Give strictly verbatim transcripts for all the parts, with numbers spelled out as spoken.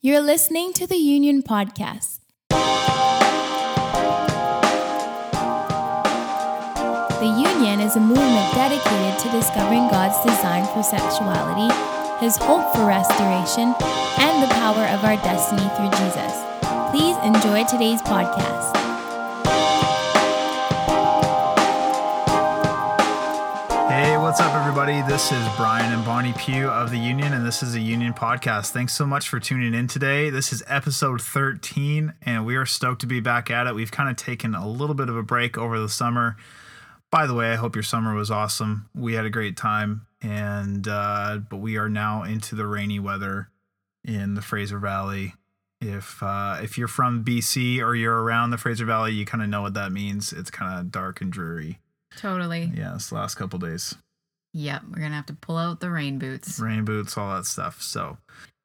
You're listening to the Union Podcast. The Union is a movement dedicated to discovering God's design for sexuality, His hope for restoration, and the power of our destiny through Jesus. Please enjoy today's podcast. What's up, everybody? This is Brian and Bonnie Pugh of the Union, and this is the Union Podcast. Thanks so much for tuning in today. This is episode thirteen, and we are stoked to be back at it. We've kind of taken a little bit of a break over the summer. By the way, I hope your summer was awesome. We had a great time, and uh, but we are now into the rainy weather in the Fraser Valley. If uh, if you're from B C or you're around the Fraser Valley, you kind of know what that means. It's kind of dark and dreary. Totally. Yeah, this last couple days. Yep, we're going to have to pull out the rain boots. Rain boots, all that stuff. So,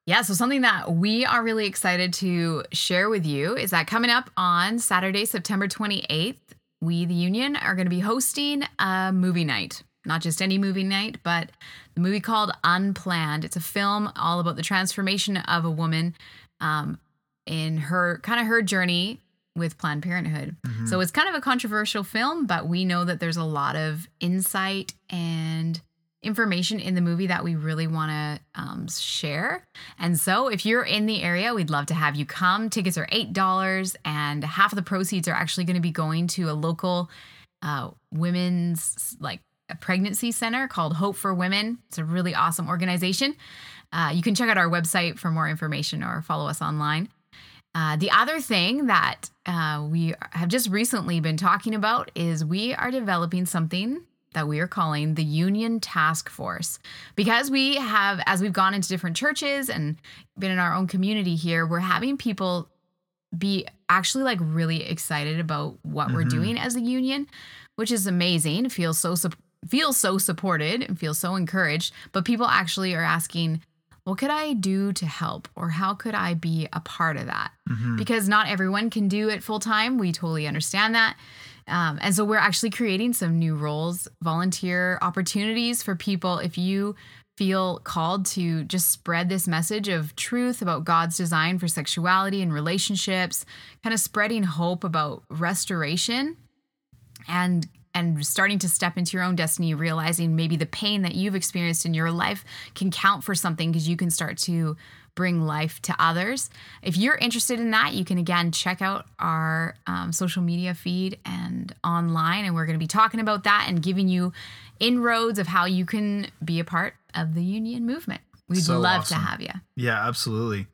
yeah, so something that we are really excited to share with you is that coming up on Saturday, September twenty-eighth, we, the Union, are going to be hosting a movie night. Not just any movie night, but the movie called Unplanned. It's a film all about the transformation of a woman um, in her kind of her journey with Planned Parenthood. Mm-hmm. So it's kind of a controversial film, but we know that there's a lot of insight and information in the movie that we really want to um, share. And so if you're in the area, we'd love to have you come. Tickets are eight dollars, and half of the proceeds are actually going to be going to a local uh, women's like a pregnancy center called Hope for Women. It's a really awesome organization. Uh, you can check out our website for more information or follow us online. Uh, the other thing that uh, we have just recently been talking about is we are developing something that we are calling the Union Task Force. Because we have, as we've gone into different churches and been in our own community here, we're having people be actually like really excited about what mm-hmm. we're doing as a union, which is amazing. Feel so, su- feel so supported and feel so encouraged. But people actually are asking, what could I do to help, or how could I be a part of that? Mm-hmm. Because not everyone can do it full time. We totally understand that. Um, and so we're actually creating some new roles, volunteer opportunities for people. If you feel called to just spread this message of truth about God's design for sexuality and relationships, kind of spreading hope about restoration and and starting to step into your own destiny, realizing maybe the pain that you've experienced in your life can count for something because you can start to bring life to others. If you're interested in that, you can, again, check out our um, social media feed and online, and we're going to be talking about that and giving you inroads of how you can be a part of the union movement. We'd so love awesome. to have you. Yeah, absolutely.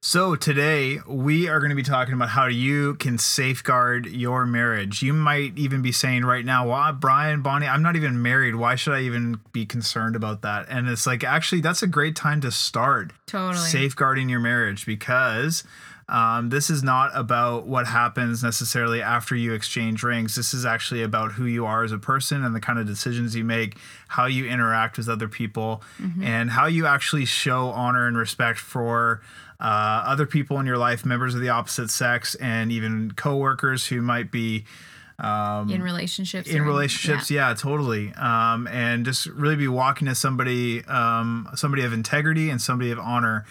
So today we are going to be talking about how you can safeguard your marriage. You might even be saying right now, well, Brian, Bonnie, I'm not even married. Why should I even be concerned about that? And it's like, actually, that's a great time to start totally. safeguarding your marriage, because um, this is not about what happens necessarily after you exchange rings. This is actually about who you are as a person and the kind of decisions you make, how you interact with other people, mm-hmm. and how you actually show honor and respect for Uh, other people in your life, members of the opposite sex, and even coworkers who might be um, in relationships. In relationships, in, yeah. yeah, totally. Um, and just really be walking as somebody, um, somebody of integrity and somebody of honor.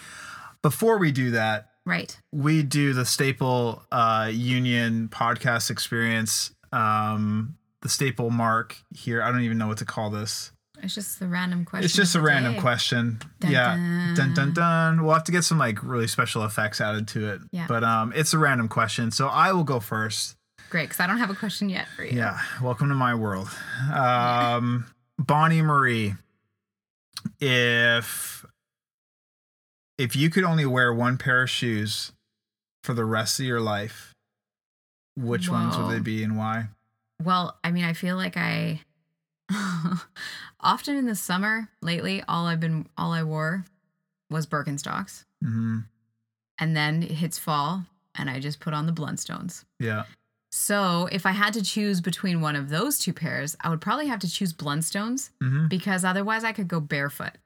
Before we do that, right? We do the staple uh, union podcast experience, um, the staple mark here. I don't even know what to call this. It's just the random question. It's just a random day. question. Dun, yeah. Dun. dun, dun, dun. We'll have to get some like really special effects added to it. Yeah. But um, it's a random question. So I will go first. Great. Because I don't have a question yet for you. Yeah. Welcome to my world. Um, Bonnie Marie, if, if you could only wear one pair of shoes for the rest of your life, which Whoa. ones would they be and why? Well, I mean, I feel like I... often in the summer lately, all I've been, all I wore was Birkenstocks, mm-hmm. and then it hits fall and I just put on the Blundstones. Yeah. So if I had to choose between one of those two pairs, I would probably have to choose Blundstones, mm-hmm. because otherwise I could go barefoot.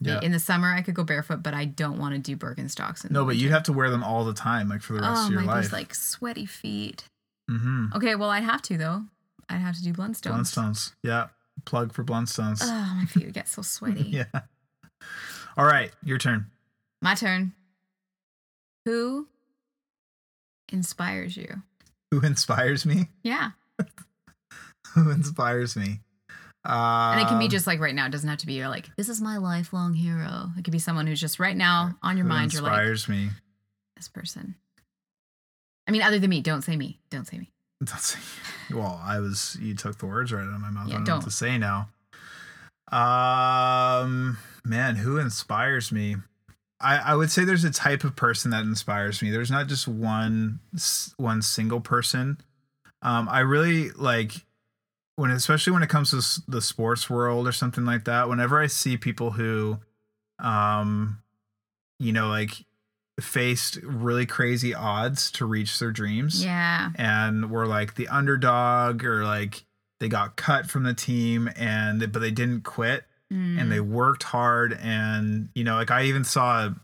Yeah. In the summer, I could go barefoot, but I don't want to do Birkenstocks. In no, the but winter. You'd have to wear them all the time, like for the rest oh, of your my life. Gosh, like sweaty feet. Mm-hmm. Okay. Well, I'd have to though. I'd have to do Blundstones. Blundstones. Yeah. Plug for Blundstones. Oh, my feet get so sweaty. Yeah. All right, your turn. My turn. Who inspires you? Who inspires me? Yeah. Who inspires me? Um, and it can be just like right now. It doesn't have to be you're like, this is my lifelong hero. It could be someone who's just right now on your mind. You're like, inspires me. This person. I mean, other than me. Don't say me. Don't say me. Don't say me. Well, I was, you took the words right out of my mouth. Yeah, I don't, don't know what to say now. Um, man, who inspires me? I, I would say there's a type of person that inspires me. There's not just one, one single person. Um, I really like when, especially when it comes to the sports world or something like that, whenever I see people who, um, you know, like faced really crazy odds to reach their dreams. Yeah. And were like the underdog, or like they got cut from the team and, they, but they didn't quit. And they worked hard. And, you know, like I even saw a,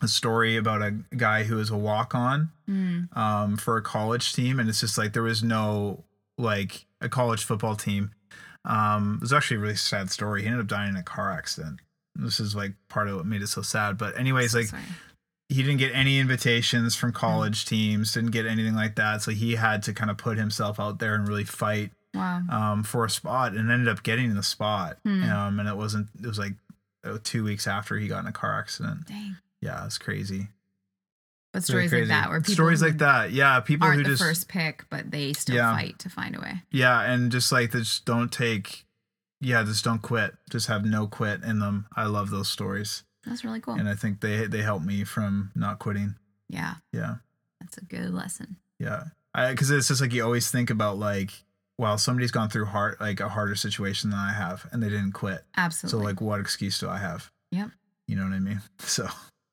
a story about a guy who was a walk-on mm. um, for a college team. And it's just like there was no, like, a college football team. Um, it was actually a really sad story. He ended up dying in a car accident. This is, like, part of what made it so sad. But anyways, like, Sorry. he didn't get any invitations from college mm. teams, didn't get anything like that. So he had to kind of put himself out there and really fight. Wow. Um, for a spot, and ended up getting the spot. Hmm. Um, and it wasn't, it was like oh, two weeks after he got in a car accident. Dang. Yeah. It's crazy. But it's stories really crazy. like that, where people stories like that. Yeah. People aren't who the just first pick, but they still yeah. fight to find a way. Yeah. And just like, they just don't take, yeah, just don't quit. Just have no quit in them. I love those stories. That's really cool. And I think they, they helped me from not quitting. Yeah. Yeah. That's a good lesson. Yeah. I, cause it's just like, you always think about like, well, somebody's gone through hard, like a harder situation than I have, and they didn't quit. Absolutely. So, like, what excuse do I have? Yep. You know what I mean? So.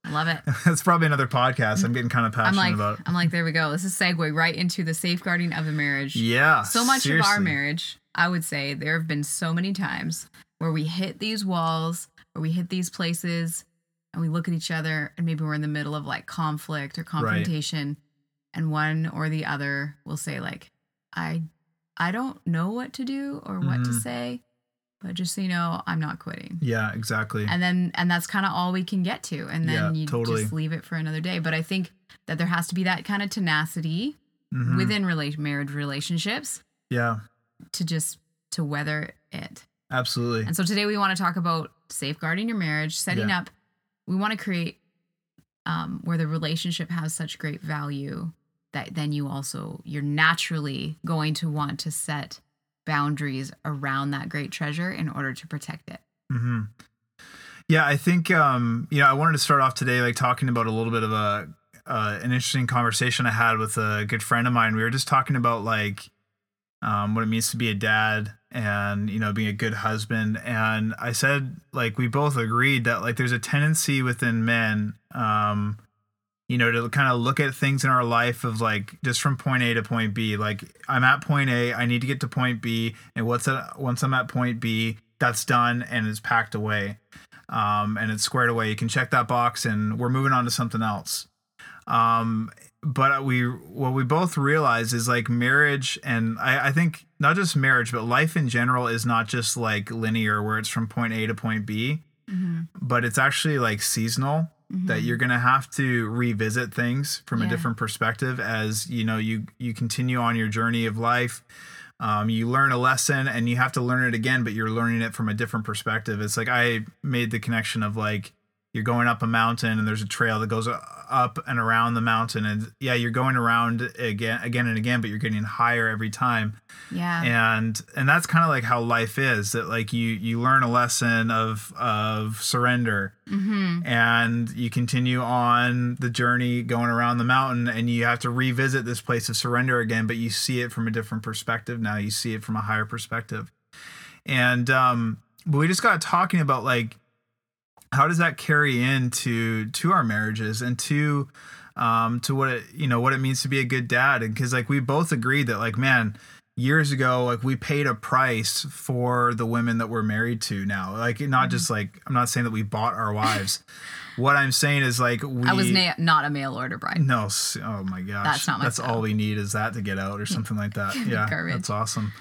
Love it. That's probably another podcast. I'm getting kind of passionate I'm like, about. I'm like, there we go. This is segue right into the safeguarding of the marriage. Yeah. So much seriously. of our marriage, I would say, there have been so many times where we hit these walls, or we hit these places, and we look at each other, and maybe we're in the middle of like conflict or confrontation, right. and one or the other will say like, I. I don't know what to do or what mm. to say, but just so you know, I'm not quitting. Yeah, exactly. And then, and that's kind of all we can get to. And then yeah, you totally. just leave it for another day. But I think that there has to be that kind of tenacity mm-hmm. within rela- marriage relationships. Yeah. To just, to weather it. Absolutely. And so today we want to talk about safeguarding your marriage, setting yeah. up, we want to create um, where the relationship has such great value that then you also, you're naturally going to want to set boundaries around that great treasure in order to protect it. Mm-hmm. Yeah, I think, um, you know, I wanted to start off today, like talking about a little bit of a, uh, an interesting conversation I had with a good friend of mine. We were just talking about like, um, what it means to be a dad and, you know, being a good husband. And I said, like, we both agreed that like, there's a tendency within men, um, you know, to kind of look at things in our life of like just from point A to point B. Like I'm at point A, I need to get to point B, and what's that, once I'm at point B, that's done and it's packed away, um, and it's squared away. You can check that box, and we're moving on to something else. Um, but we, what we both realize is like marriage, and I, I think not just marriage, but life in general is not just like linear, where it's from point A to point B, mm-hmm. but it's actually like seasonal. Mm-hmm. That you're going to have to revisit things from yeah. a different perspective as, you know, you, you continue on your journey of life. Um, you learn a lesson and you have to learn it again, but you're learning it from a different perspective. It's like I made the connection of like you're going up a mountain and there's a trail that goes up and around the mountain. And, yeah, you're going around again, again and again, but you're getting higher every time. Yeah. And and that's kind of like how life is, that like you you learn a lesson of of surrender mm-hmm. and you continue on the journey going around the mountain, and you have to revisit this place of surrender again, but you see it from a different perspective now. You see it from a higher perspective. And um, but we just got talking about like, how does that carry into to our marriages and to um, to what it, you know, what it means to be a good dad? And because like we both agreed that like, man, years ago, like we paid a price for the women that we're married to now. Like not mm-hmm. just like, I'm not saying that we bought our wives. What I'm saying is like we. I was na- not a mail order bride. No. Oh my gosh. That's not my That's style. All we need is that to get out or something like that. Yeah. Garbage. That's awesome.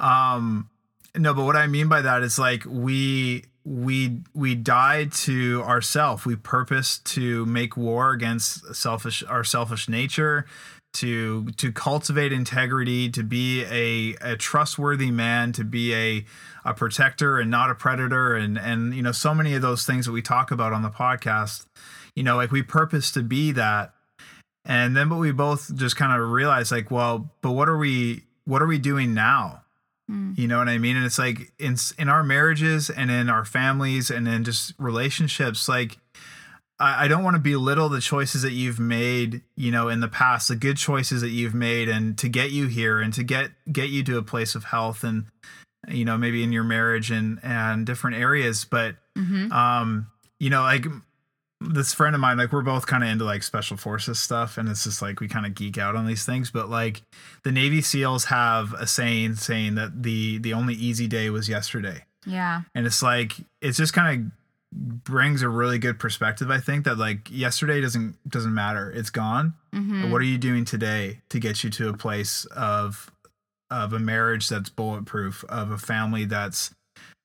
Um, no, but what I mean by that is like we we we die to ourself. We purpose to make war against selfish our selfish nature, to to cultivate integrity, to be a, a trustworthy man, to be a a protector and not a predator, and and you know, so many of those things that we talk about on the podcast, you know, like we purpose to be that. And then, but we both just kind of realized, like, well, but what are we what are we doing now? Mm. You know what I mean? And it's like in in our marriages and in our families and in just relationships, like, I don't want to belittle the choices that you've made, you know, in the past, the good choices that you've made, and to get you here and to get get you to a place of health and, you know, maybe in your marriage and, and different areas. But, mm-hmm. um, you know, like this friend of mine, like we're both kind of into like special forces stuff. And it's just like we kind of geek out on these things. But like the Navy SEALs have a saying saying that the the only easy day was yesterday. Yeah. And it's like it's just kind of brings a really good perspective, I think, that like yesterday doesn't doesn't matter. It's gone. Mm-hmm. What are you doing today to get you to a place of of a marriage that's bulletproof, of a family that's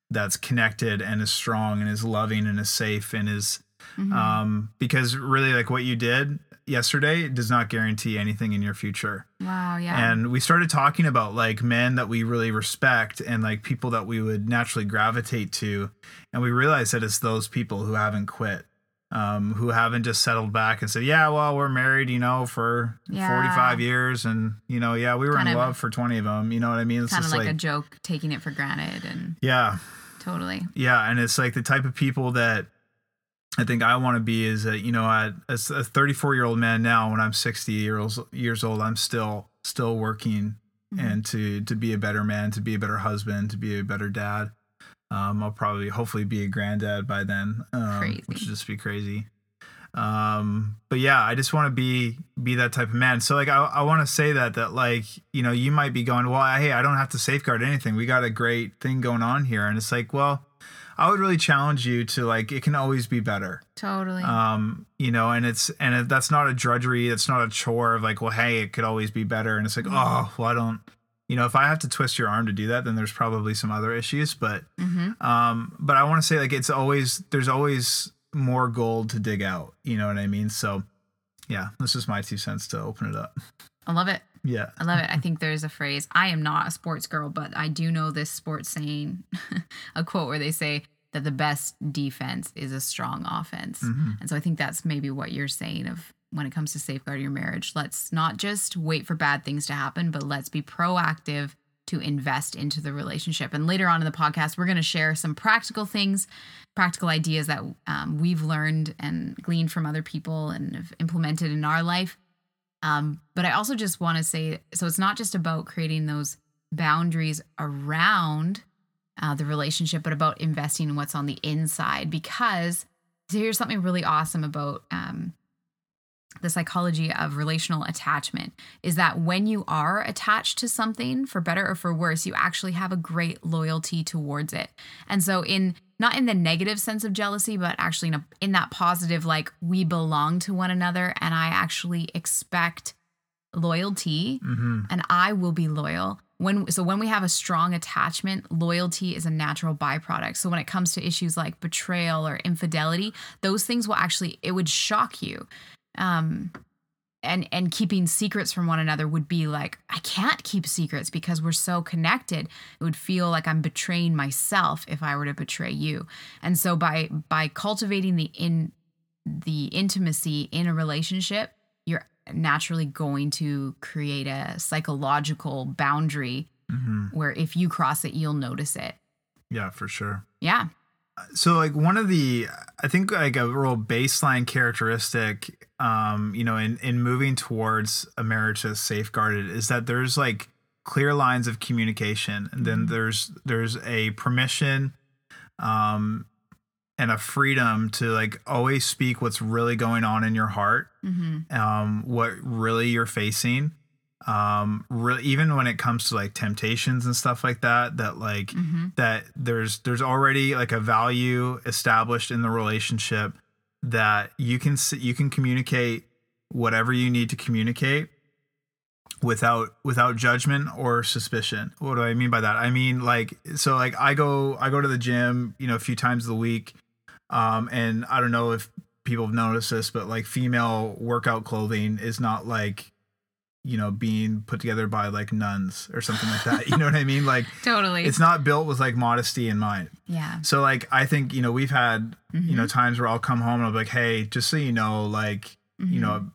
that's connected and is strong and is loving and is safe and is mm-hmm. um because really, like, what you did yesterday does not guarantee anything in your future. Wow. Yeah. And we started talking about like men that we really respect and like people that we would naturally gravitate to. And we realized that it's those people who haven't quit, um, who haven't just settled back and said, yeah, well, we're married, you know, for yeah. forty-five years. And, you know, yeah, we were kind in love for twenty of them. You know what I mean? It's kind of like, like a joke, taking it for granted. And yeah, totally. Yeah. And it's like the type of people that I think I want to be is that, you know, I, as a thirty-four year old man now, when I'm sixty years old, I'm still, still working mm-hmm. and to, to be a better man, to be a better husband, to be a better dad. Um, I'll probably hopefully be a granddad by then, um, crazy. Which would just be crazy. Um, but yeah, I just want to be, be that type of man. So like, I, I want to say that, that like, you know, you might be going, well, hey, I don't have to safeguard anything. We got a great thing going on here. And it's like, well, I would really challenge you to like, it can always be better. Totally. Um, you know, and it's, and that's not a drudgery. That's not a chore of like, well, hey, it could always be better. And it's like, oh, well, I don't, you know, if I have to twist your arm to do that, then there's probably some other issues, but, mm-hmm. um, but I want to say like, it's always, there's always more gold to dig out. You know what I mean? So yeah, this is my two cents to open it up. I love it. Yeah. I love it. I think there's a phrase. I am not a sports girl, but I do know this sports saying, a quote where they say that the best defense is a strong offense. Mm-hmm. And so I think that's maybe what you're saying of when it comes to safeguarding your marriage. Let's not just wait for bad things to happen, but let's be proactive to invest into the relationship. And later on in the podcast, we're going to share some practical things, practical ideas that um, we've learned and gleaned from other people and have implemented in our life. Um, but I also just want to say, so it's not just about creating those boundaries around uh, the relationship, but about investing in what's on the inside. Because so here's something really awesome about um, the psychology of relational attachment is that when you are attached to something, for better or for worse, you actually have a great loyalty towards it. And so in not in the negative sense of jealousy, but actually in, a, in that positive, like we belong to one another and I actually expect loyalty mm-hmm. and I will be loyal. When So when we have a strong attachment, loyalty is a natural byproduct. So when it comes to issues like betrayal or infidelity, those things will actually, it would shock you. Um, and, and keeping secrets from one another would be like, I can't keep secrets because we're so connected. It would feel like I'm betraying myself if I were to betray you. And so by, by cultivating the, in the intimacy in a relationship, you're naturally going to create a psychological boundary mm-hmm. where if you cross it, you'll notice it. Yeah, for sure. Yeah. So like one of the, I think like a real baseline characteristic, um, you know, in, in moving towards a marriage that's safeguarded is that there's like clear lines of communication. And then there's, there's a permission, um, and a freedom to like always speak what's really going on in your heart, mm-hmm. um, what really you're facing. Um, re- even when it comes to like temptations and stuff like that, that like mm-hmm. that there's there's already like a value established in the relationship that you can you can communicate whatever you need to communicate without without judgment or suspicion. What do I mean by that? I mean, like, so like I go I go to the gym, you know, a few times a week. Um, and I don't know if people have noticed this, but like female workout clothing is not like, you know, being put together by like nuns or something like that. You know what I mean? Like, totally. It's not built with like modesty in mind. Yeah. So like, I think, you know, we've had, mm-hmm. you know, times where I'll come home and I'll be like, hey, just so you know, like, mm-hmm. you know,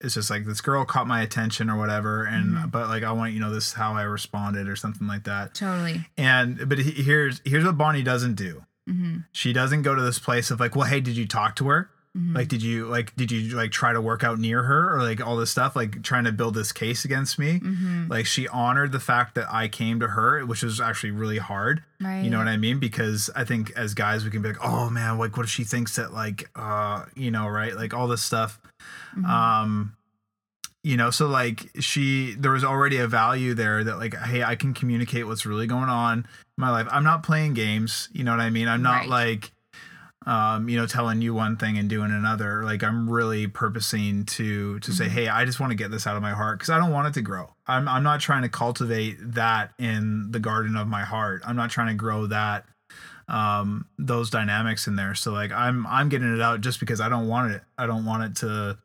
it's just like this girl caught my attention or whatever. And, mm-hmm. but like, I want, you know, this is how I responded or something like that. Totally. And, but here's, here's what Bonnie doesn't do. Mm-hmm. She doesn't go to this place of like, well, hey, did you talk to her? Mm-hmm. Like, did you like, did you like try to work out near her or like all this stuff, like trying to build this case against me? Mm-hmm. Like she honored the fact that I came to her, which was actually really hard. Right. You know what I mean? Because I think as guys, we can be like, oh man, like what if she thinks that like, uh, you know, right. Like all this stuff. Mm-hmm. Um, you know, so like she, there was already a value there that like, hey, I can communicate what's really going on in my life. I'm not playing games. You know what I mean? I'm not right. like, um, you know, telling you one thing and doing another. Like I'm really purposing to, to mm-hmm. say, hey, I just want to get this out of my heart. Cause I don't want it to grow. I'm, I'm not trying to cultivate that in the garden of my heart. I'm not trying to grow that, um, those dynamics in there. So like, I'm, I'm getting it out just because I don't want it. I don't want it to,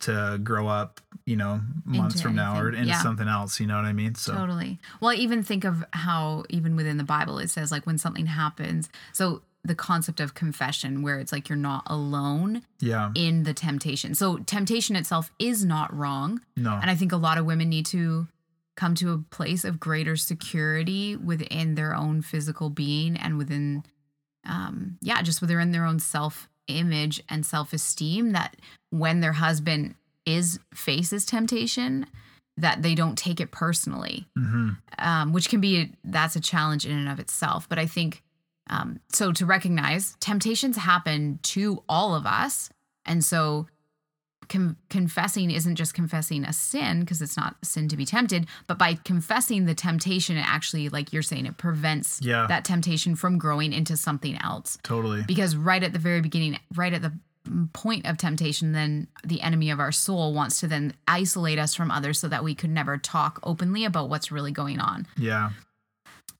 to grow up, you know, months from now or into yeah. something else, you know what I mean? So totally. Well, I even think of how even within the Bible, it says like when something happens. So the concept of confession where it's like you're not alone yeah. in the temptation. So temptation itself is not wrong. No. And I think a lot of women need to come to a place of greater security within their own physical being and within, um, yeah, just within their own self image and self-esteem, that when their husband is faces temptation, that they don't take it personally, mm-hmm. um, which can be, a, that's a challenge in and of itself. But I think, um, so to recognize temptations happen to all of us. And so com- confessing isn't just confessing a sin, because it's not sin to be tempted, but by confessing the temptation, it actually, like you're saying, it prevents yeah. that temptation from growing into something else. Totally. Because right at the very beginning, right at the point of temptation, then the enemy of our soul wants to then isolate us from others so that we could never talk openly about what's really going on. Yeah.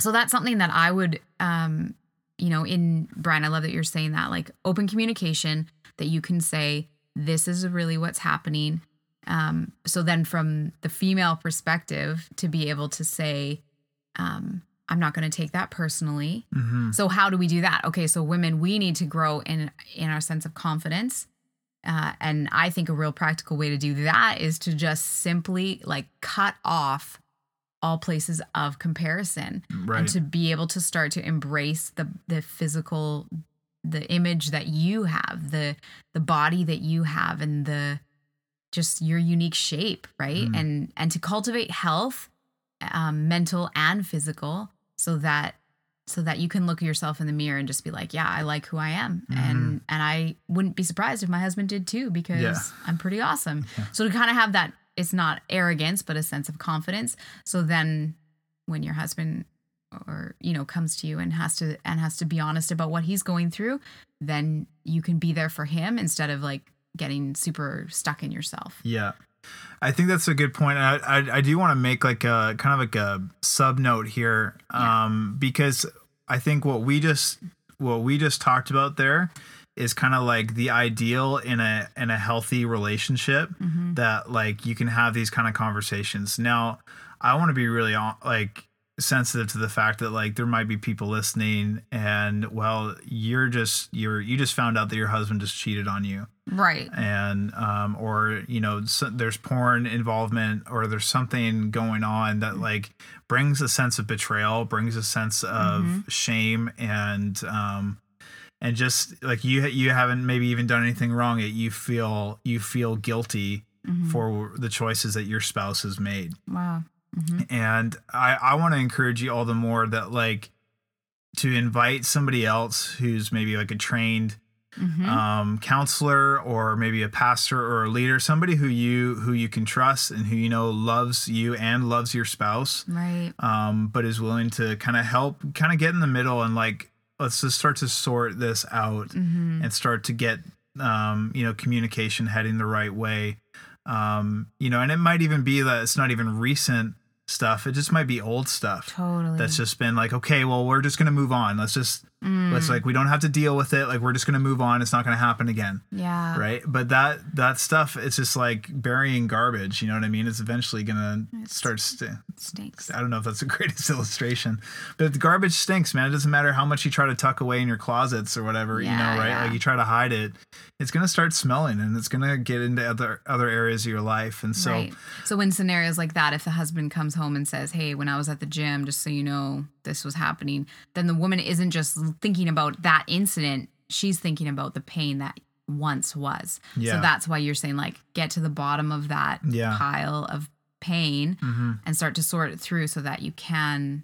So that's something that I would, um, you know, in Brian, I love that you're saying that, like open communication, that you can say, this is really what's happening. Um, so then from the female perspective, to be able to say, um, I'm not going to take that personally. Mm-hmm. So how do we do that? Okay, so women, we need to grow in in our sense of confidence. Uh, and I think a real practical way to do that is to just simply like cut off all places of comparison. Right. And to be able to start to embrace the the physical, the image that you have, the the body that you have, and the just your unique shape, right? Mm-hmm. And and to cultivate health, um, mental and physical, so that so that you can look at yourself in the mirror and just be like, yeah, I like who I am. Mm-hmm. And and I wouldn't be surprised if my husband did too, because yeah. I'm pretty awesome. Yeah. So to kind of have that, it's not arrogance, but a sense of confidence. So then when your husband or, you know, comes to you and has to and has to be honest about what he's going through, then you can be there for him instead of like getting super stuck in yourself. Yeah. I think that's a good point. I, I, I do want to make like a kind of like a sub note here, um, yeah. because I think what we just what we just talked about there is kind of like the ideal in a in a healthy relationship, mm-hmm. that like you can have these kind of conversations. Now, I want to be really like sensitive to the fact that like there might be people listening and well, you're just you're you just found out that your husband just cheated on you. Right. And, um, or, you know, so there's porn involvement or there's something going on that like brings a sense of betrayal, brings a sense of mm-hmm. shame and, um, and just like you, you haven't maybe even done anything wrong. Yet you feel, you feel guilty mm-hmm. for the choices that your spouse has made. Wow. Mm-hmm. And I, I want to encourage you all the more that like to invite somebody else who's maybe like a trained Mm-hmm. um, counselor or maybe a pastor or a leader, somebody who you, who you can trust and who, you know, loves you and loves your spouse. Right. Um, but is willing to kind of help kind of get in the middle and like, let's just start to sort this out mm-hmm. and start to get, um, you know, communication heading the right way. Um, you know, and it might even be that it's not even recent stuff. It just might be old stuff. Totally. That's just been like, okay, well, we're just going to move on. Let's just, mm. let's like, we don't have to deal with it. Like, we're just going to move on. It's not going to happen again. Yeah. Right. But that, that stuff, it's just like burying garbage. You know what I mean? It's eventually going to start. St- stinks. I don't know if that's the greatest illustration, but the garbage stinks, man. It doesn't matter how much you try to tuck away in your closets or whatever, yeah, you know, right? Yeah. Like you try to hide it. It's going to start smelling and it's going to get into other, other areas of your life. And so, right. so when scenarios like that, if the husband comes home and says, hey, when I was at the gym, just so you know, this was happening, then the woman isn't just thinking about that incident, she's thinking about the pain that once was. Yeah. So that's why you're saying, like, get to the bottom of that yeah. pile of pain mm-hmm. and start to sort it through so that you can,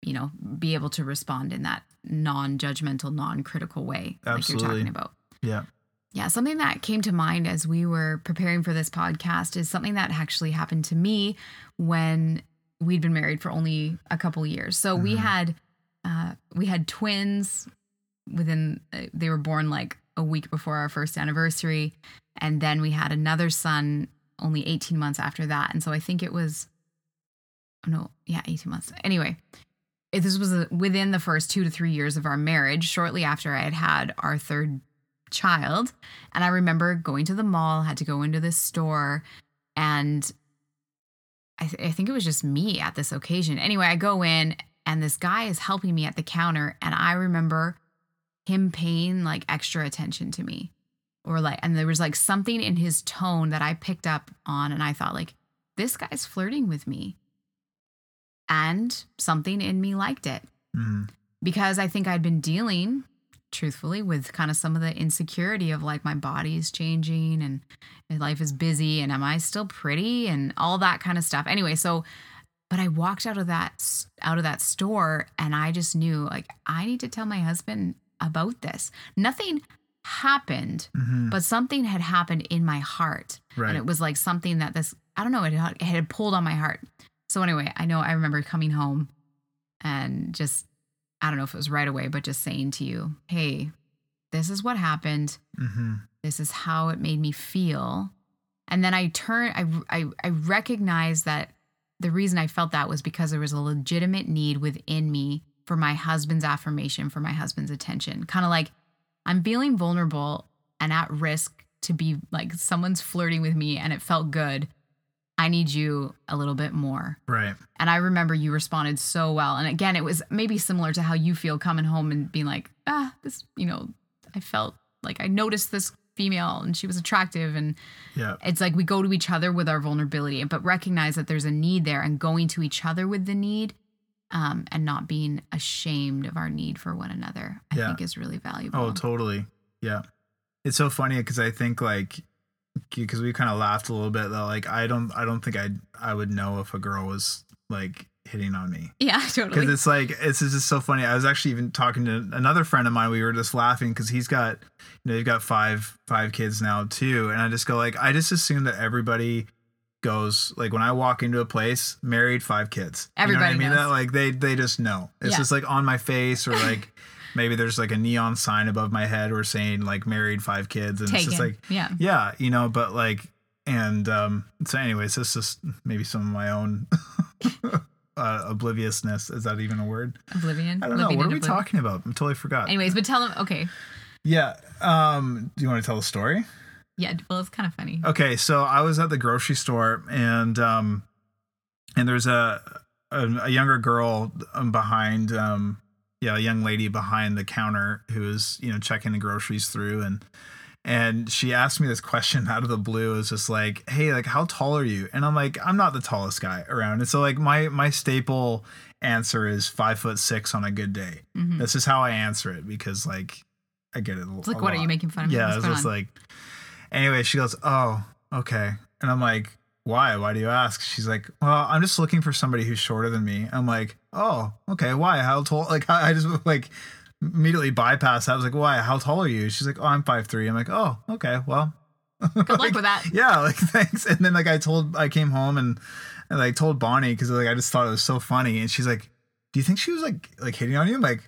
you know, be able to respond in that non-judgmental, non-critical way. Absolutely. Like you're talking about. Yeah. Yeah, something that came to mind as we were preparing for this podcast is something that actually happened to me when we'd been married for only a couple years. So mm-hmm. we had uh, we had twins within, uh, they were born like a week before our first anniversary. And then we had another son only eighteen months after that. And so I think it was, no, yeah, eighteen months. Anyway, it, this was within the first two to three years of our marriage, shortly after I had had our third child. And I remember going to the mall, had to go into this store, and I, th- I think it was just me at this occasion. Anyway, I go in and this guy is helping me at the counter, and I remember him paying like extra attention to me, or like, and there was like something in his tone that I picked up on, and I thought, like, this guy's flirting with me, and something in me liked it mm-hmm. because I think I'd been dealing truthfully with kind of some of the insecurity of like my body is changing and my life is busy and am I still pretty and all that kind of stuff. Anyway, so, but I walked out of that, out of that store, and I just knew, like, I need to tell my husband about this. Nothing happened, mm-hmm. but something had happened in my heart. Right. And it was like something that this, I don't know, it had, it had pulled on my heart. So anyway, I know I remember coming home and just, I don't know if it was right away, but just saying to you, hey, this is what happened. Mm-hmm. This is how it made me feel. And then I turn, I, I, I recognized that the reason I felt that was because there was a legitimate need within me for my husband's affirmation, for my husband's attention. Kind of like, I'm feeling vulnerable and at risk to be like, someone's flirting with me and it felt good. I need you a little bit more. Right. And I remember you responded so well. And again, it was maybe similar to how you feel coming home and being like, ah, this, you know, I felt like I noticed this female and she was attractive. And yeah. it's like we go to each other with our vulnerability, but recognize that there's a need there and going to each other with the need um, and not being ashamed of our need for one another, I yeah. think is really valuable. Oh, totally. Yeah. It's so funny because I think like, because we kind of laughed a little bit though. Like, I don't, I don't think I, I would know if a girl was like hitting on me. Yeah, totally. Cause it's like, it's, it's just so funny. I was actually even talking to another friend of mine. We were just laughing cause he's got, you know, they've got five, five kids now too. And I just go like, I just assume that everybody goes like, when I walk into a place, married, five kids, everybody, you know what I mean? That, like they, they just know it's yeah. just like on my face or like, maybe there's like a neon sign above my head or saying like married, five kids. And Taken. It's just like, yeah, yeah, you know, but like, and um, so anyways, this is maybe some of my own uh, obliviousness. Is that even a word? Oblivion? I don't Oblivion know. What are we obliv- talking about? I totally forgot. Anyways, but tell them. Okay. Yeah. Um, do you want to tell the story? Yeah. Well, it's kind of funny. Okay. So I was at the grocery store and, um, and there's a, a, a younger girl behind, um, yeah, a young lady behind the counter who was, you know, checking the groceries through. And and she asked me this question out of the blue. It was just like, hey, like, how tall are you? And I'm like, I'm not the tallest guy around. And so, like, my my staple answer is five foot six on a good day. Mm-hmm. This is how I answer it because, like, I get it a, it's like, a what lot. Are you making fun of me? Yeah, it's just on? Like, anyway, she goes, oh, okay. And I'm like, why? Why do you ask? She's like, well, I'm just looking for somebody who's shorter than me. I'm like, oh, okay. Why? How tall? Like, I just like immediately bypassed. I was like, why? How tall are you? She's like, oh, I'm five three. I'm like, oh, okay. Well, good like, luck with that. Yeah. Like, thanks. And then like I told, I came home and, and like told Bonnie, cause like, I just thought it was so funny. And she's like, do you think she was like, like hitting on you? I'm like,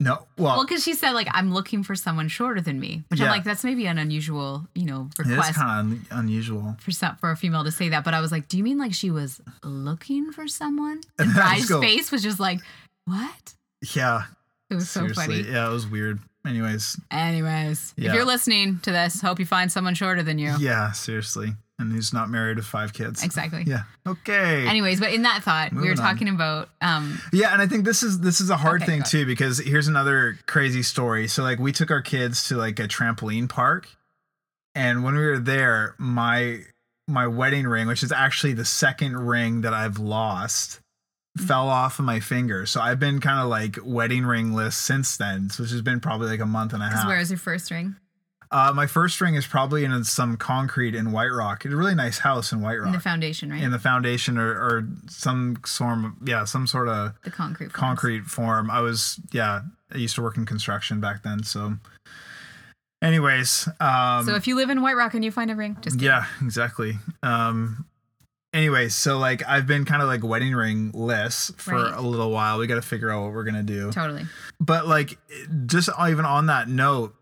No. Well, well, because she said, like, I'm looking for someone shorter than me, which yeah. I'm like, that's maybe an unusual, you know, request. It's kind of un- unusual for some, for a female to say that. But I was like, do you mean like she was looking for someone? And Bry's face was just like, what? Yeah. It was seriously. So funny. Yeah, it was weird. Anyways. Anyways. Yeah. If you're listening to this, hope you find someone shorter than you. Yeah, seriously. And who's not married with five kids. Exactly. Yeah. Okay. Anyways, but in that thought, Moving we were talking on. about. Um, yeah, and I think this is this is a hard okay, thing, too, because here's another crazy story. So, like, we took our kids to, like, a trampoline park. And when we were there, my my wedding ring, which is actually the second ring that I've lost, mm-hmm. fell off of my finger. So I've been kind of, like, wedding ringless since then, which has been probably, like, a month and a half. Where is your first ring? Uh, my first ring is probably in some concrete in White Rock. It's a really nice house in White Rock. In the foundation, right? In the foundation or, or some form, yeah, some sort of the concrete concrete form. I was, yeah, I used to work in construction back then. So, anyways, um, so if you live in White Rock and you find a ring, just kidding. Yeah, exactly. Um, anyways, so like I've been kind of like wedding ringless for right. a little while. We got to figure out what we're gonna do. Totally. But like, just even on that note.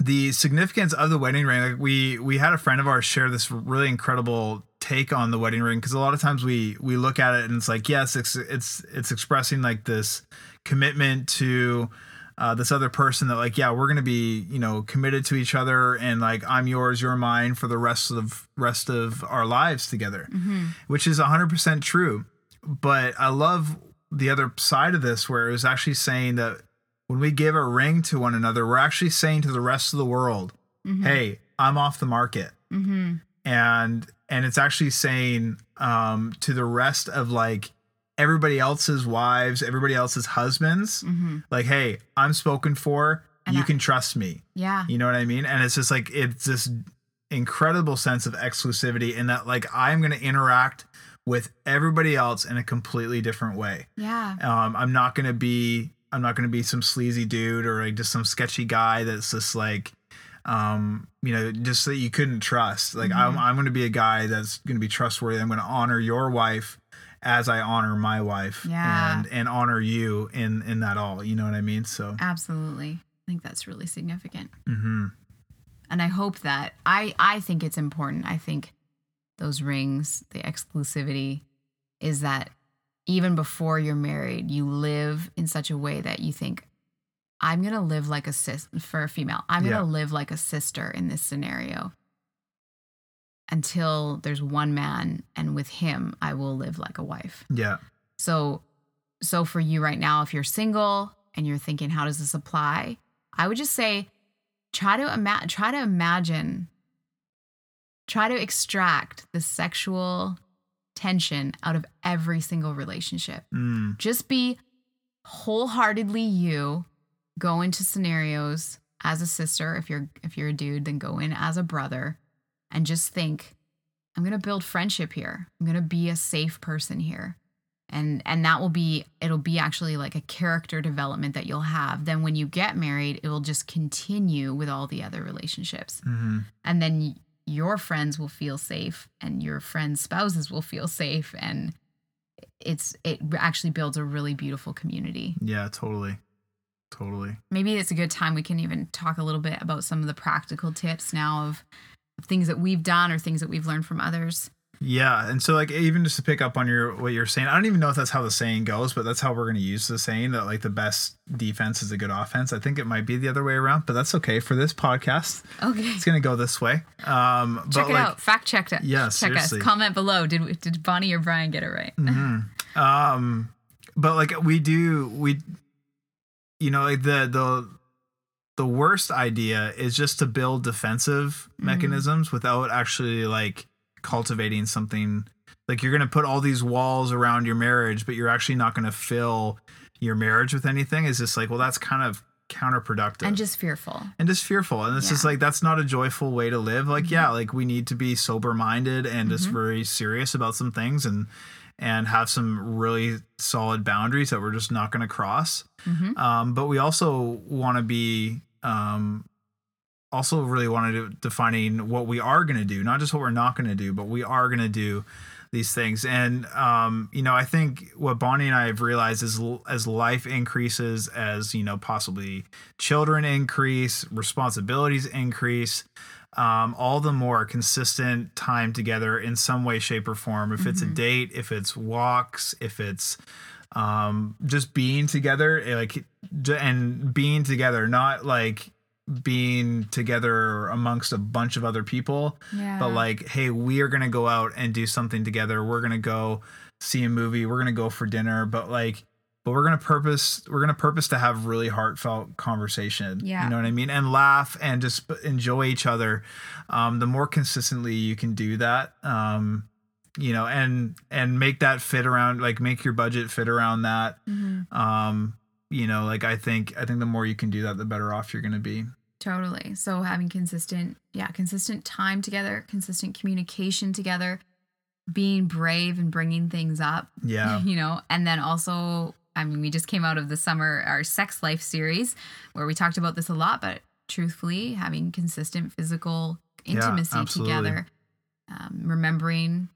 The significance of the wedding ring, like we we had a friend of ours share this really incredible take on the wedding ring, because a lot of times we we look at it and it's like, yes, it's it's it's expressing like this commitment to uh, this other person that like, yeah, we're going to be, you know, committed to each other and like I'm yours, you're mine for the rest of rest of our lives together, mm-hmm. which is one hundred percent true. But I love the other side of this where it was actually saying that when we give a ring to one another, we're actually saying to the rest of the world, mm-hmm. hey, I'm off the market. Mm-hmm. And and it's actually saying um, to the rest of like everybody else's wives, everybody else's husbands, mm-hmm. like, hey, I'm spoken for. And you I, can trust me. Yeah. You know what I mean? And it's just like it's this incredible sense of exclusivity in that like I'm going to interact with everybody else in a completely different way. Yeah. Um, I'm not going to be. I'm not going to be some sleazy dude or like just some sketchy guy that's just like, um, you know, just that you couldn't trust. Like, mm-hmm. I'm, I'm going to be a guy that's going to be trustworthy. I'm going to honor your wife as I honor my wife yeah. and, and honor you in, in that all. You know what I mean? So absolutely. I think that's really significant. Mm-hmm. And I hope that I, I think it's important. I think those rings, the exclusivity is that, even before you're married, you live in such a way that you think, I'm going to live like a sis for a female. I'm yeah. going to live like a sister in this scenario until there's one man. And with him, I will live like a wife. Yeah. So, so for you right now, if you're single and you're thinking, how does this apply? I would just say, try to ima- try to imagine, try to extract the sexual tension out of every single relationship. Mm. Just be wholeheartedly you. Go into scenarios as a sister. If you're if you're a dude, then go in as a brother and just think, I'm gonna build friendship here. I'm gonna be a safe person here. And and that will be it'll be actually like a character development that you'll have. Then when you get married, it will just continue with all the other relationships. Mm-hmm. And then you, your friends will feel safe and your friends' spouses will feel safe. And it's, it actually builds a really beautiful community. Yeah, totally. Totally. Maybe it's a good time. We can even talk a little bit about some of the practical tips now of things that we've done or things that we've learned from others. Yeah. And so like, even just to pick up on your, what you're saying, I don't even know if that's how the saying goes, but that's how we're going to use the saying that like the best defense is a good offense. I think it might be the other way around, but that's okay for this podcast. Okay. It's going to go this way. Um, Check but it like, out. Fact checked it. Yeah, Check seriously. us. Comment below. Did did Bonnie or Brian get it right? Mm-hmm. Um, but like we do, we, you know, like the, the, the worst idea is just to build defensive mm-hmm. mechanisms without actually like cultivating something. Like you're going to put all these walls around your marriage, but you're actually not going to fill your marriage with anything. It's just like, well, that's kind of counterproductive and just fearful and just fearful. And it's yeah. just like, that's not a joyful way to live. Like, mm-hmm. yeah, like we need to be sober minded and mm-hmm. just very serious about some things and, and have some really solid boundaries that we're just not going to cross. Mm-hmm. Um, but we also want to be, um, also really wanted to defining what we are going to do, not just what we're not going to do, but we are going to do these things. And, um, you know, I think what Bonnie and I have realized is l- as life increases, as, you know, possibly children increase, responsibilities increase, um, all the more consistent time together in some way, shape, or form. If mm-hmm. it's a date, if it's walks, if it's um, just being together, like, and being together, not like being together amongst a bunch of other people, yeah. but like, hey, we are going to go out and do something together. We're going to go see a movie. We're going to go for dinner, but like, but we're going to purpose, we're going to purpose to have really heartfelt conversation. Yeah. You know what I mean? And laugh and just enjoy each other. Um, the more consistently you can do that, um, you know, and, and make that fit around, like make your budget fit around that. Mm-hmm. Um, you know, like I think, I think the more you can do that, the better off you're going to be. Totally. So having consistent, yeah, consistent time together, consistent communication together, being brave and bringing things up. Yeah. You know, and then also, I mean, we just came out of the summer, our sex life series, where we talked about this a lot, but truthfully, having consistent physical intimacy yeah, together, um, remembering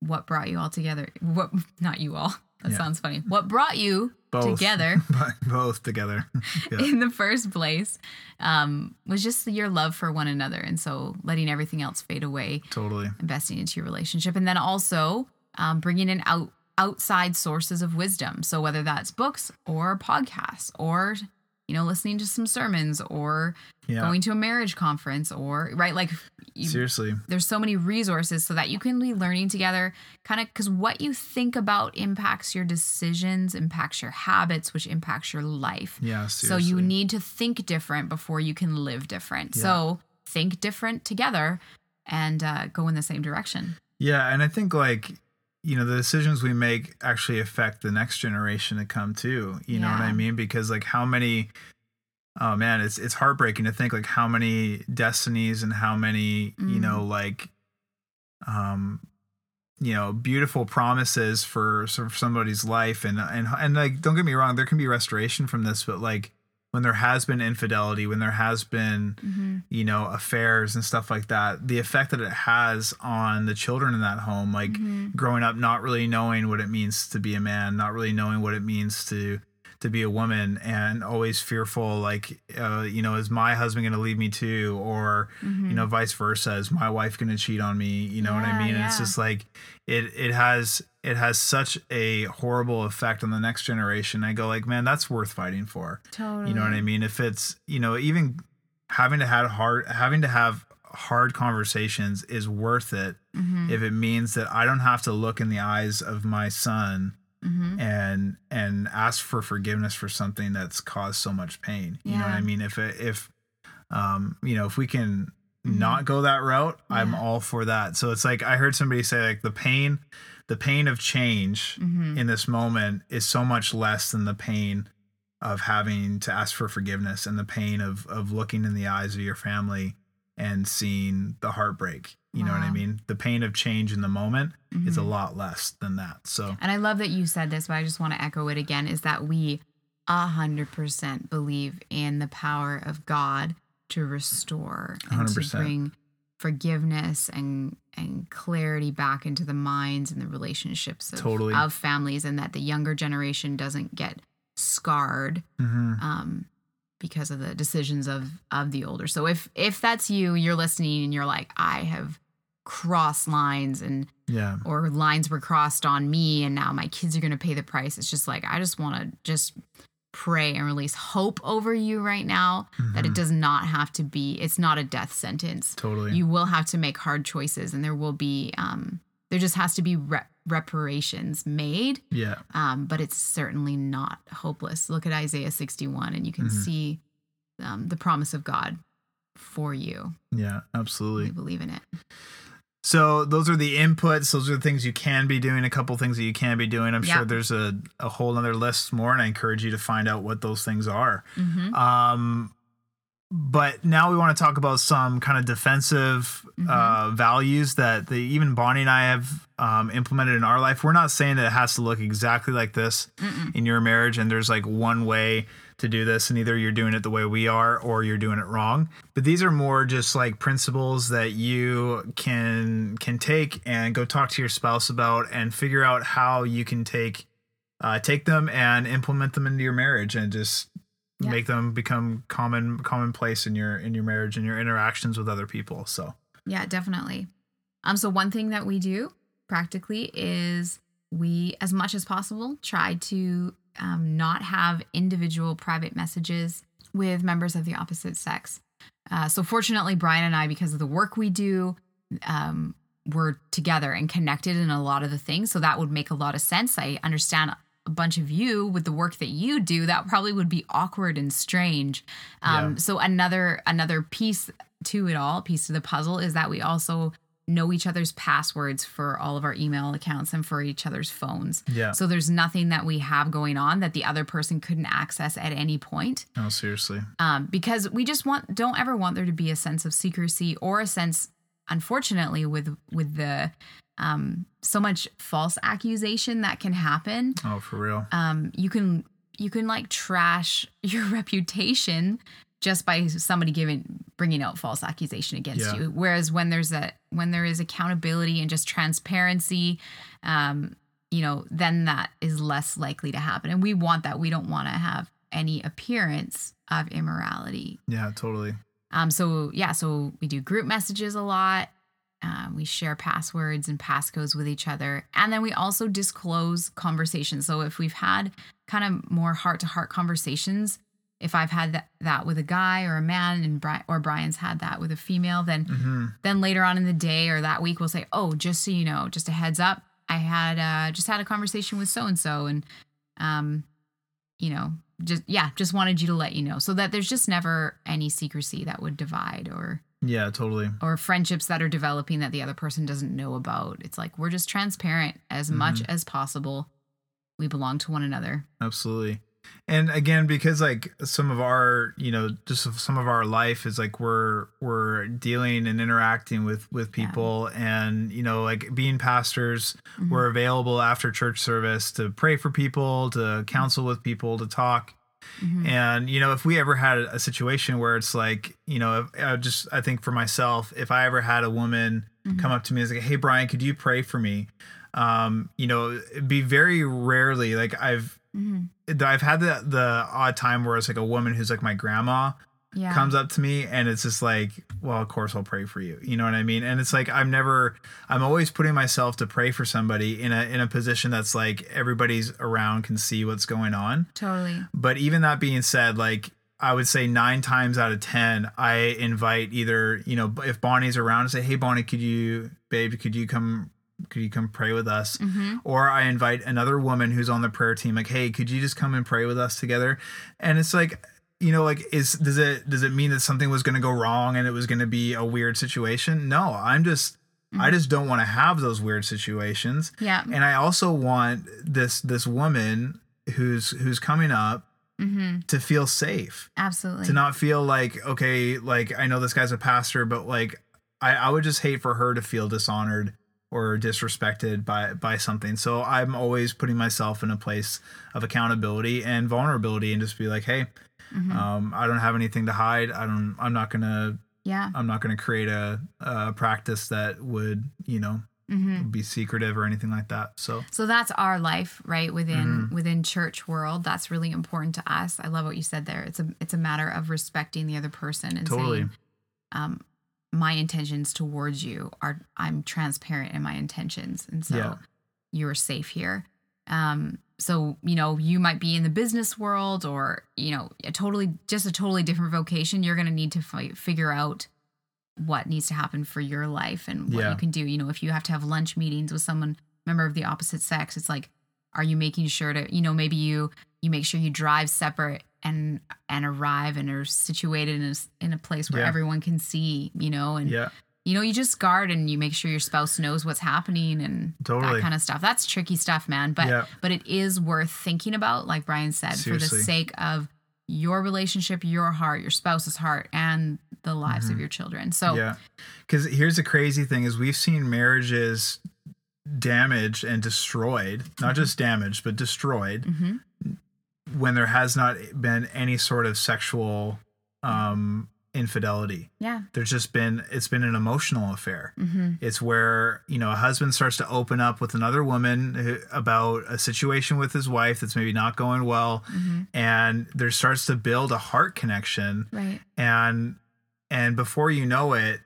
what brought you all together. What, not you all. That yeah. sounds funny. What brought you both. together. Both together. yeah. In the first place um, was just your love for one another. And so letting everything else fade away. Totally. Investing into your relationship. And then also um, bringing in out, outside sources of wisdom. So whether that's books or podcasts or, you know, listening to some sermons or yeah. going to a marriage conference or, right, like. You, Seriously. There's so many resources so that you can be learning together, kind of, because what you think about impacts your decisions, impacts your habits, which impacts your life. Yeah, seriously. So you need to think different before you can live different. Yeah. So think different together and uh, go in the same direction. Yeah, and I think, like, you know, the decisions we make actually affect the next generation to come too. You yeah. know what I mean? Because, like, how many... Oh man, it's it's heartbreaking to think like how many destinies and how many, mm. you know, like, um, you know, beautiful promises for, for somebody's life. And, and, and like, don't get me wrong, there can be restoration from this, but like when there has been infidelity, when there has been, mm-hmm. you know, affairs and stuff like that, the effect that it has on the children in that home, like mm-hmm. growing up, not really knowing what it means to be a man, not really knowing what it means to to be a woman, and always fearful, like, uh, you know, is my husband going to leave me too? Or, mm-hmm. you know, vice versa, is my wife going to cheat on me? You know yeah, what I mean? Yeah. And it's just like, it, it has, it has such a horrible effect on the next generation. I go like, man, that's worth fighting for. Totally. You know what I mean? If it's, you know, even having to have hard, having to have hard conversations is worth it. Mm-hmm. If it means that I don't have to look in the eyes of my son Mm-hmm. and and ask for forgiveness for something that's caused so much pain. You yeah. know what I mean? If it, if um you know if we can mm-hmm. not go that route, yeah. I'm all for that. So it's like I heard somebody say like the pain, the pain of change mm-hmm. in this moment is so much less than the pain of having to ask for forgiveness and the pain of of looking in the eyes of your family and seeing the heartbreak. You wow. know what I mean? The pain of change in the moment mm-hmm. is a lot less than that. So, and I love that you said this, but I just want to echo it again, is that we one hundred percent believe in the power of God to restore and one hundred percent to bring forgiveness and and clarity back into the minds and the relationships of, totally. Of families, and that the younger generation doesn't get scarred mm-hmm. um, because of the decisions of, of the older. So if, if that's you, you're listening and you're like, I have crossed lines and, yeah, or lines were crossed on me and now my kids are going to pay the price. It's just like, I just want to just pray and release hope over you right now mm-hmm. that it does not have to be, it's not a death sentence. Totally. You will have to make hard choices, and there will be, um, there just has to be re- reparations made. Yeah. Um, but it's certainly not hopeless. Look at Isaiah sixty-one and you can mm-hmm. see um, the promise of God for you. Yeah, absolutely. We believe in it. So those are the inputs. Those are the things you can be doing, a couple things that you can be doing. I'm yep. sure there's a, a whole other list more, and I encourage you to find out what those things are. Mm-hmm. Um, But now we want to talk about some kind of defensive mm-hmm. uh, values that they, even Bonnie and I have um, implemented in our life. We're not saying that it has to look exactly like this Mm-mm. in your marriage. And there's like one way to do this, and either you're doing it the way we are or you're doing it wrong. But these are more just like principles that you can can take and go talk to your spouse about and figure out how you can take uh, take them and implement them into your marriage and just Yeah. make them become common, commonplace in your, in your marriage and your interactions with other people. So yeah, definitely. Um, so one thing that we do practically is we, as much as possible, try to um, not have individual private messages with members of the opposite sex. Uh, so fortunately, Brian and I, because of the work we do, um, we're together and connected in a lot of the things. So that would make a lot of sense. I understand a bunch of you with the work that you do, that probably would be awkward and strange. Um, yeah. So another, another piece to it all, piece to the puzzle, is that we also know each other's passwords for all of our email accounts and for each other's phones. Yeah. So there's nothing that we have going on that the other person couldn't access at any point. No, seriously. Um, because we just want, don't ever want there to be a sense of secrecy or a sense, unfortunately, with, with the, Um, so much false accusation that can happen. Oh, for real. Um, you can, you can like trash your reputation just by somebody giving, bringing out false accusation against yeah. you. Whereas when there's a, when there is accountability and just transparency, um, you know, then that is less likely to happen. And we want that. We don't want to have any appearance of immorality. Yeah, totally. Um, so yeah, so we do group messages a lot. Um, we share passwords and passcodes with each other. And then we also disclose conversations. So if we've had kind of more heart-to-heart conversations, if I've had that, that with a guy or a man, and Bri- or Brian's had that with a female, then mm-hmm. then later on in the day or that week, we'll say, oh, just so you know, just a heads up, I had uh, just had a conversation with so-and-so. And, um, you know, just yeah, just wanted you to let you know, so that there's just never any secrecy that would divide or... Yeah, totally. Or friendships that are developing that the other person doesn't know about. It's like, we're just transparent as mm-hmm. much as possible. We belong to one another. Absolutely. And again, because like some of our, you know, just some of our life is like we're we're dealing and interacting with with people yeah. and, you know, like being pastors, mm-hmm. we're available after church service to pray for people, to counsel with people, to talk. Mm-hmm. And, you know, if we ever had a situation where it's like, you know, I just I think for myself, if I ever had a woman mm-hmm. come up to me and say, hey, Brian, could you pray for me? Um, you know, it'd be very rarely like I've mm-hmm. I've had the, the odd time where it's like a woman who's like my grandma yeah. comes up to me and it's just like, well, of course, I'll pray for you. You know what I mean? And it's like I'm never I'm always putting myself to pray for somebody in a in a position that's like everybody's around can see what's going on. Totally. But even that being said, like I would say nine times out of ten, I invite either, you know, if Bonnie's around and say, hey, Bonnie, could you babe, could you come could you come pray with us? Mm-hmm. Or I invite another woman who's on the prayer team like, hey, could you just come and pray with us together? And it's like, you know, like, is, does it, does it mean that something was going to go wrong and it was going to be a weird situation? No, I'm just, mm-hmm. I just don't want to have those weird situations. Yeah. And I also want this, this woman who's, who's coming up mm-hmm. to feel safe. Absolutely. To not feel like, okay, like I know this guy's a pastor, but like, I, I would just hate for her to feel dishonored or disrespected by, by something. So I'm always putting myself in a place of accountability and vulnerability and just be like, hey, Mm-hmm. Um, I don't have anything to hide. I don't, I'm not gonna, yeah, I'm not gonna create a, a practice that would, you know, mm-hmm. be secretive or anything like that. So, so that's our life, right? Within, mm-hmm. within church world, that's really important to us. I love what you said there. It's a, it's a matter of respecting the other person and totally. saying, um, my intentions towards you are, I'm transparent in my intentions. And so yeah. you're safe here. Um, So, you know, you might be in the business world or, you know, a totally just a totally different vocation. You're going to need to f- figure out what needs to happen for your life and what yeah. you can do. You know, if you have to have lunch meetings with someone, member of the opposite sex, it's like, are you making sure to, you know, maybe you you make sure you drive separate and and arrive and are situated in a, in a place where yeah. everyone can see, you know, and, yeah. you know, you just guard and you make sure your spouse knows what's happening and totally. that kind of stuff. That's tricky stuff, man. But yeah. but it is worth thinking about, like Brian said, Seriously. for the sake of your relationship, your heart, your spouse's heart, and the lives mm-hmm. of your children. So yeah, because here's the crazy thing is we've seen marriages damaged and destroyed, not mm-hmm. just damaged, but destroyed mm-hmm. when there has not been any sort of sexual um, infidelity. Yeah. There's just been, it's been an emotional affair. Mm-hmm. It's where, you know, a husband starts to open up with another woman who, about a situation with his wife that's maybe not going well. Mm-hmm. And there starts to build a heart connection. Right. And, and before you know it,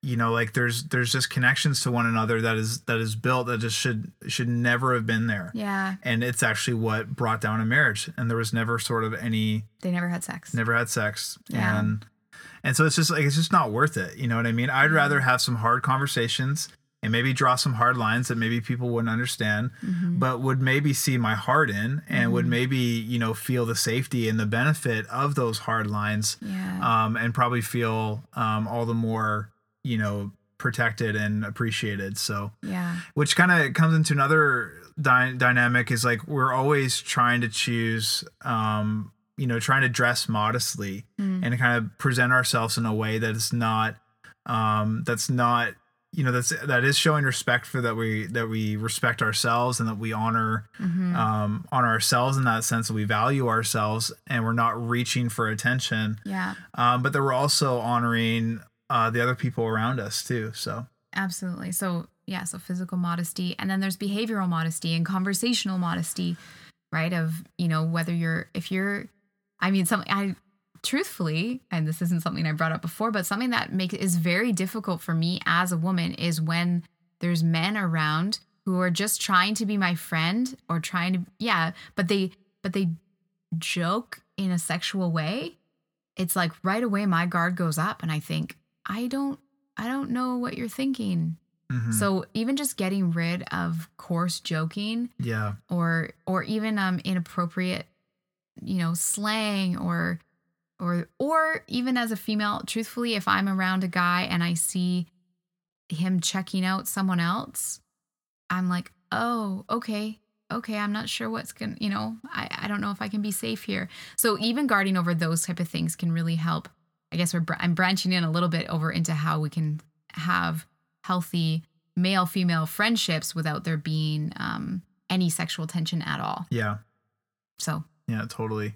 you know, like there's there's just connections to one another that is that is built that just should should never have been there. Yeah. And it's actually what brought down a marriage. And there was never sort of any. They never had sex. Never had sex. Yeah. And and so it's just like it's just not worth it. You know what I mean? I'd rather have some hard conversations and maybe draw some hard lines that maybe people wouldn't understand, mm-hmm. but would maybe see my heart in and mm-hmm. would maybe, you know, feel the safety and the benefit of those hard lines. Yeah. Um, and probably feel um, all the more, you know, protected and appreciated. So, yeah, which kind of comes into another dy- dynamic is like, we're always trying to choose, um, you know, trying to dress modestly mm. and kind of present ourselves in a way that is not, um, that's not, you know, that's, that is showing respect for that. We, that we respect ourselves and that we honor, mm-hmm. um, honor ourselves in that sense that we value ourselves and we're not reaching for attention. Yeah. Um, but that we're also honoring, Uh, the other people around us too. So absolutely. So yeah. So physical modesty, and then there's behavioral modesty and conversational modesty, right? Of, you know, whether you're, if you're, I mean, something I truthfully, and this isn't something I brought up before, but something that makes is very difficult for me as a woman is when there's men around who are just trying to be my friend or trying to, yeah, but they, but they joke in a sexual way. It's like right away my guard goes up and I think, I don't, I don't know what you're thinking. Mm-hmm. So even just getting rid of coarse joking, yeah, or or even um inappropriate, you know, slang, or or or even as a female, truthfully, if I'm around a guy and I see him checking out someone else, I'm like, oh, okay, okay, I'm not sure what's gonna, you know, I I don't know if I can be safe here. So even guarding over those type of things can really help. I guess we're I'm branching in a little bit over into how we can have healthy male-female friendships without there being um, any sexual tension at all. Yeah. So. Yeah, totally.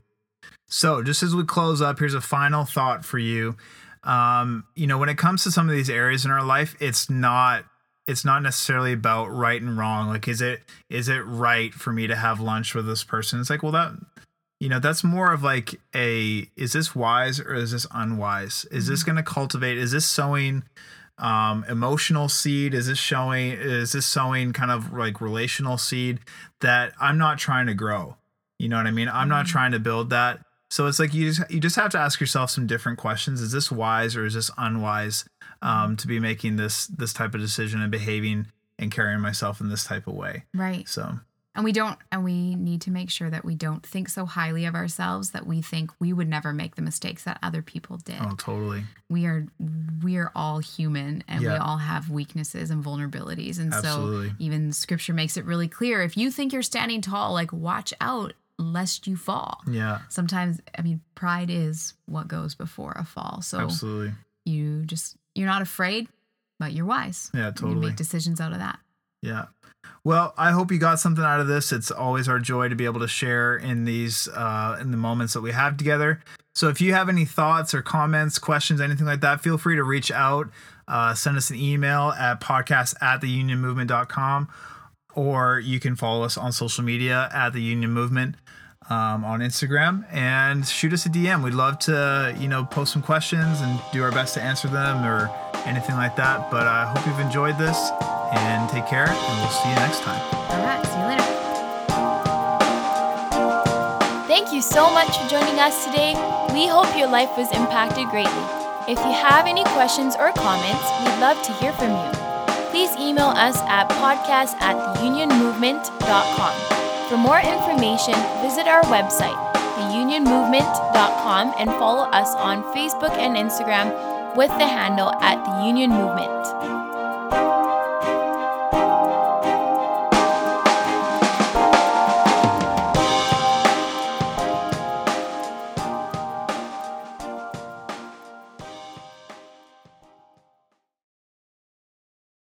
So just as we close up, here's a final thought for you. Um, you know, when it comes to some of these areas in our life, it's not it's not necessarily about right and wrong. Like, is it is it right for me to have lunch with this person? It's like, well, that. You know, that's more of like a, is this wise or is this unwise? Is mm-hmm. this going to cultivate, is this sowing um, emotional seed? Is this showing, is this sowing kind of like relational seed that I'm not trying to grow? You know what I mean? I'm mm-hmm. not trying to build that. So it's like, you just, you just have to ask yourself some different questions. Is this wise or is this unwise um, to be making this, this type of decision and behaving and carrying myself in this type of way? Right. So. And we don't, and we need to make sure that we don't think so highly of ourselves that we think we would never make the mistakes that other people did. Oh, totally. We are, we are all human, and yeah. we all have weaknesses and vulnerabilities. And absolutely. So even scripture makes it really clear. If you think you're standing tall, like watch out lest you fall. Yeah. Sometimes, I mean, pride is what goes before a fall. So absolutely. You just, you're not afraid, but you're wise. Yeah, totally. You make decisions out of that. Yeah. Well, I hope you got something out of this. It's always our joy to be able to share in these, uh, in the moments that we have together. So if you have any thoughts or comments, questions, anything like that, feel free to reach out, uh, send us an email at podcast at the union movement dot com, or you can follow us on social media at the Union Movement, um, on Instagram, and shoot us a D M. We'd love to, you know, post some questions and do our best to answer them or anything like that. But I hope you've enjoyed this. And take care, and we'll see you next time. All right, see you later. Thank you so much for joining us today. We hope your life was impacted greatly. If you have any questions or comments, we'd love to hear from you. Please email us at podcast at the union movement dot com. For more information, visit our website, the union movement dot com, and follow us on Facebook and Instagram with the handle at the Union Movement.